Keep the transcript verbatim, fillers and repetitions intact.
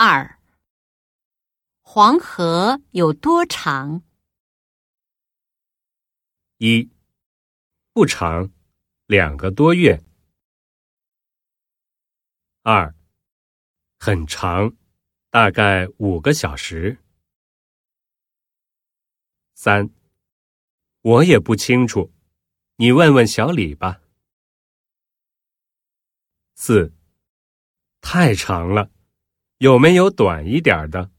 二、黄河有多长？一、不长，两个多月。二、很长，大概五个小时。三、我也不清楚，你问问小李吧。四、太长了，有没有短一点的？